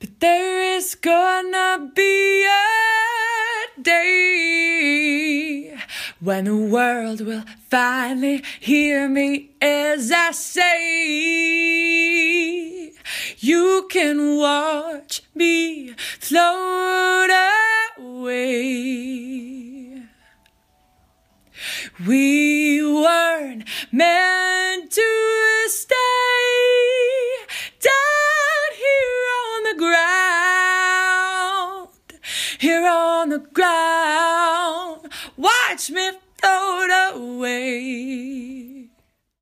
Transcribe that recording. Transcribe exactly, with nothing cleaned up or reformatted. But there is gonna be a day when the world will finally hear me as I say, you can watch me float away. We weren't meant to stay down here on the ground, here on the ground. Watch me float away.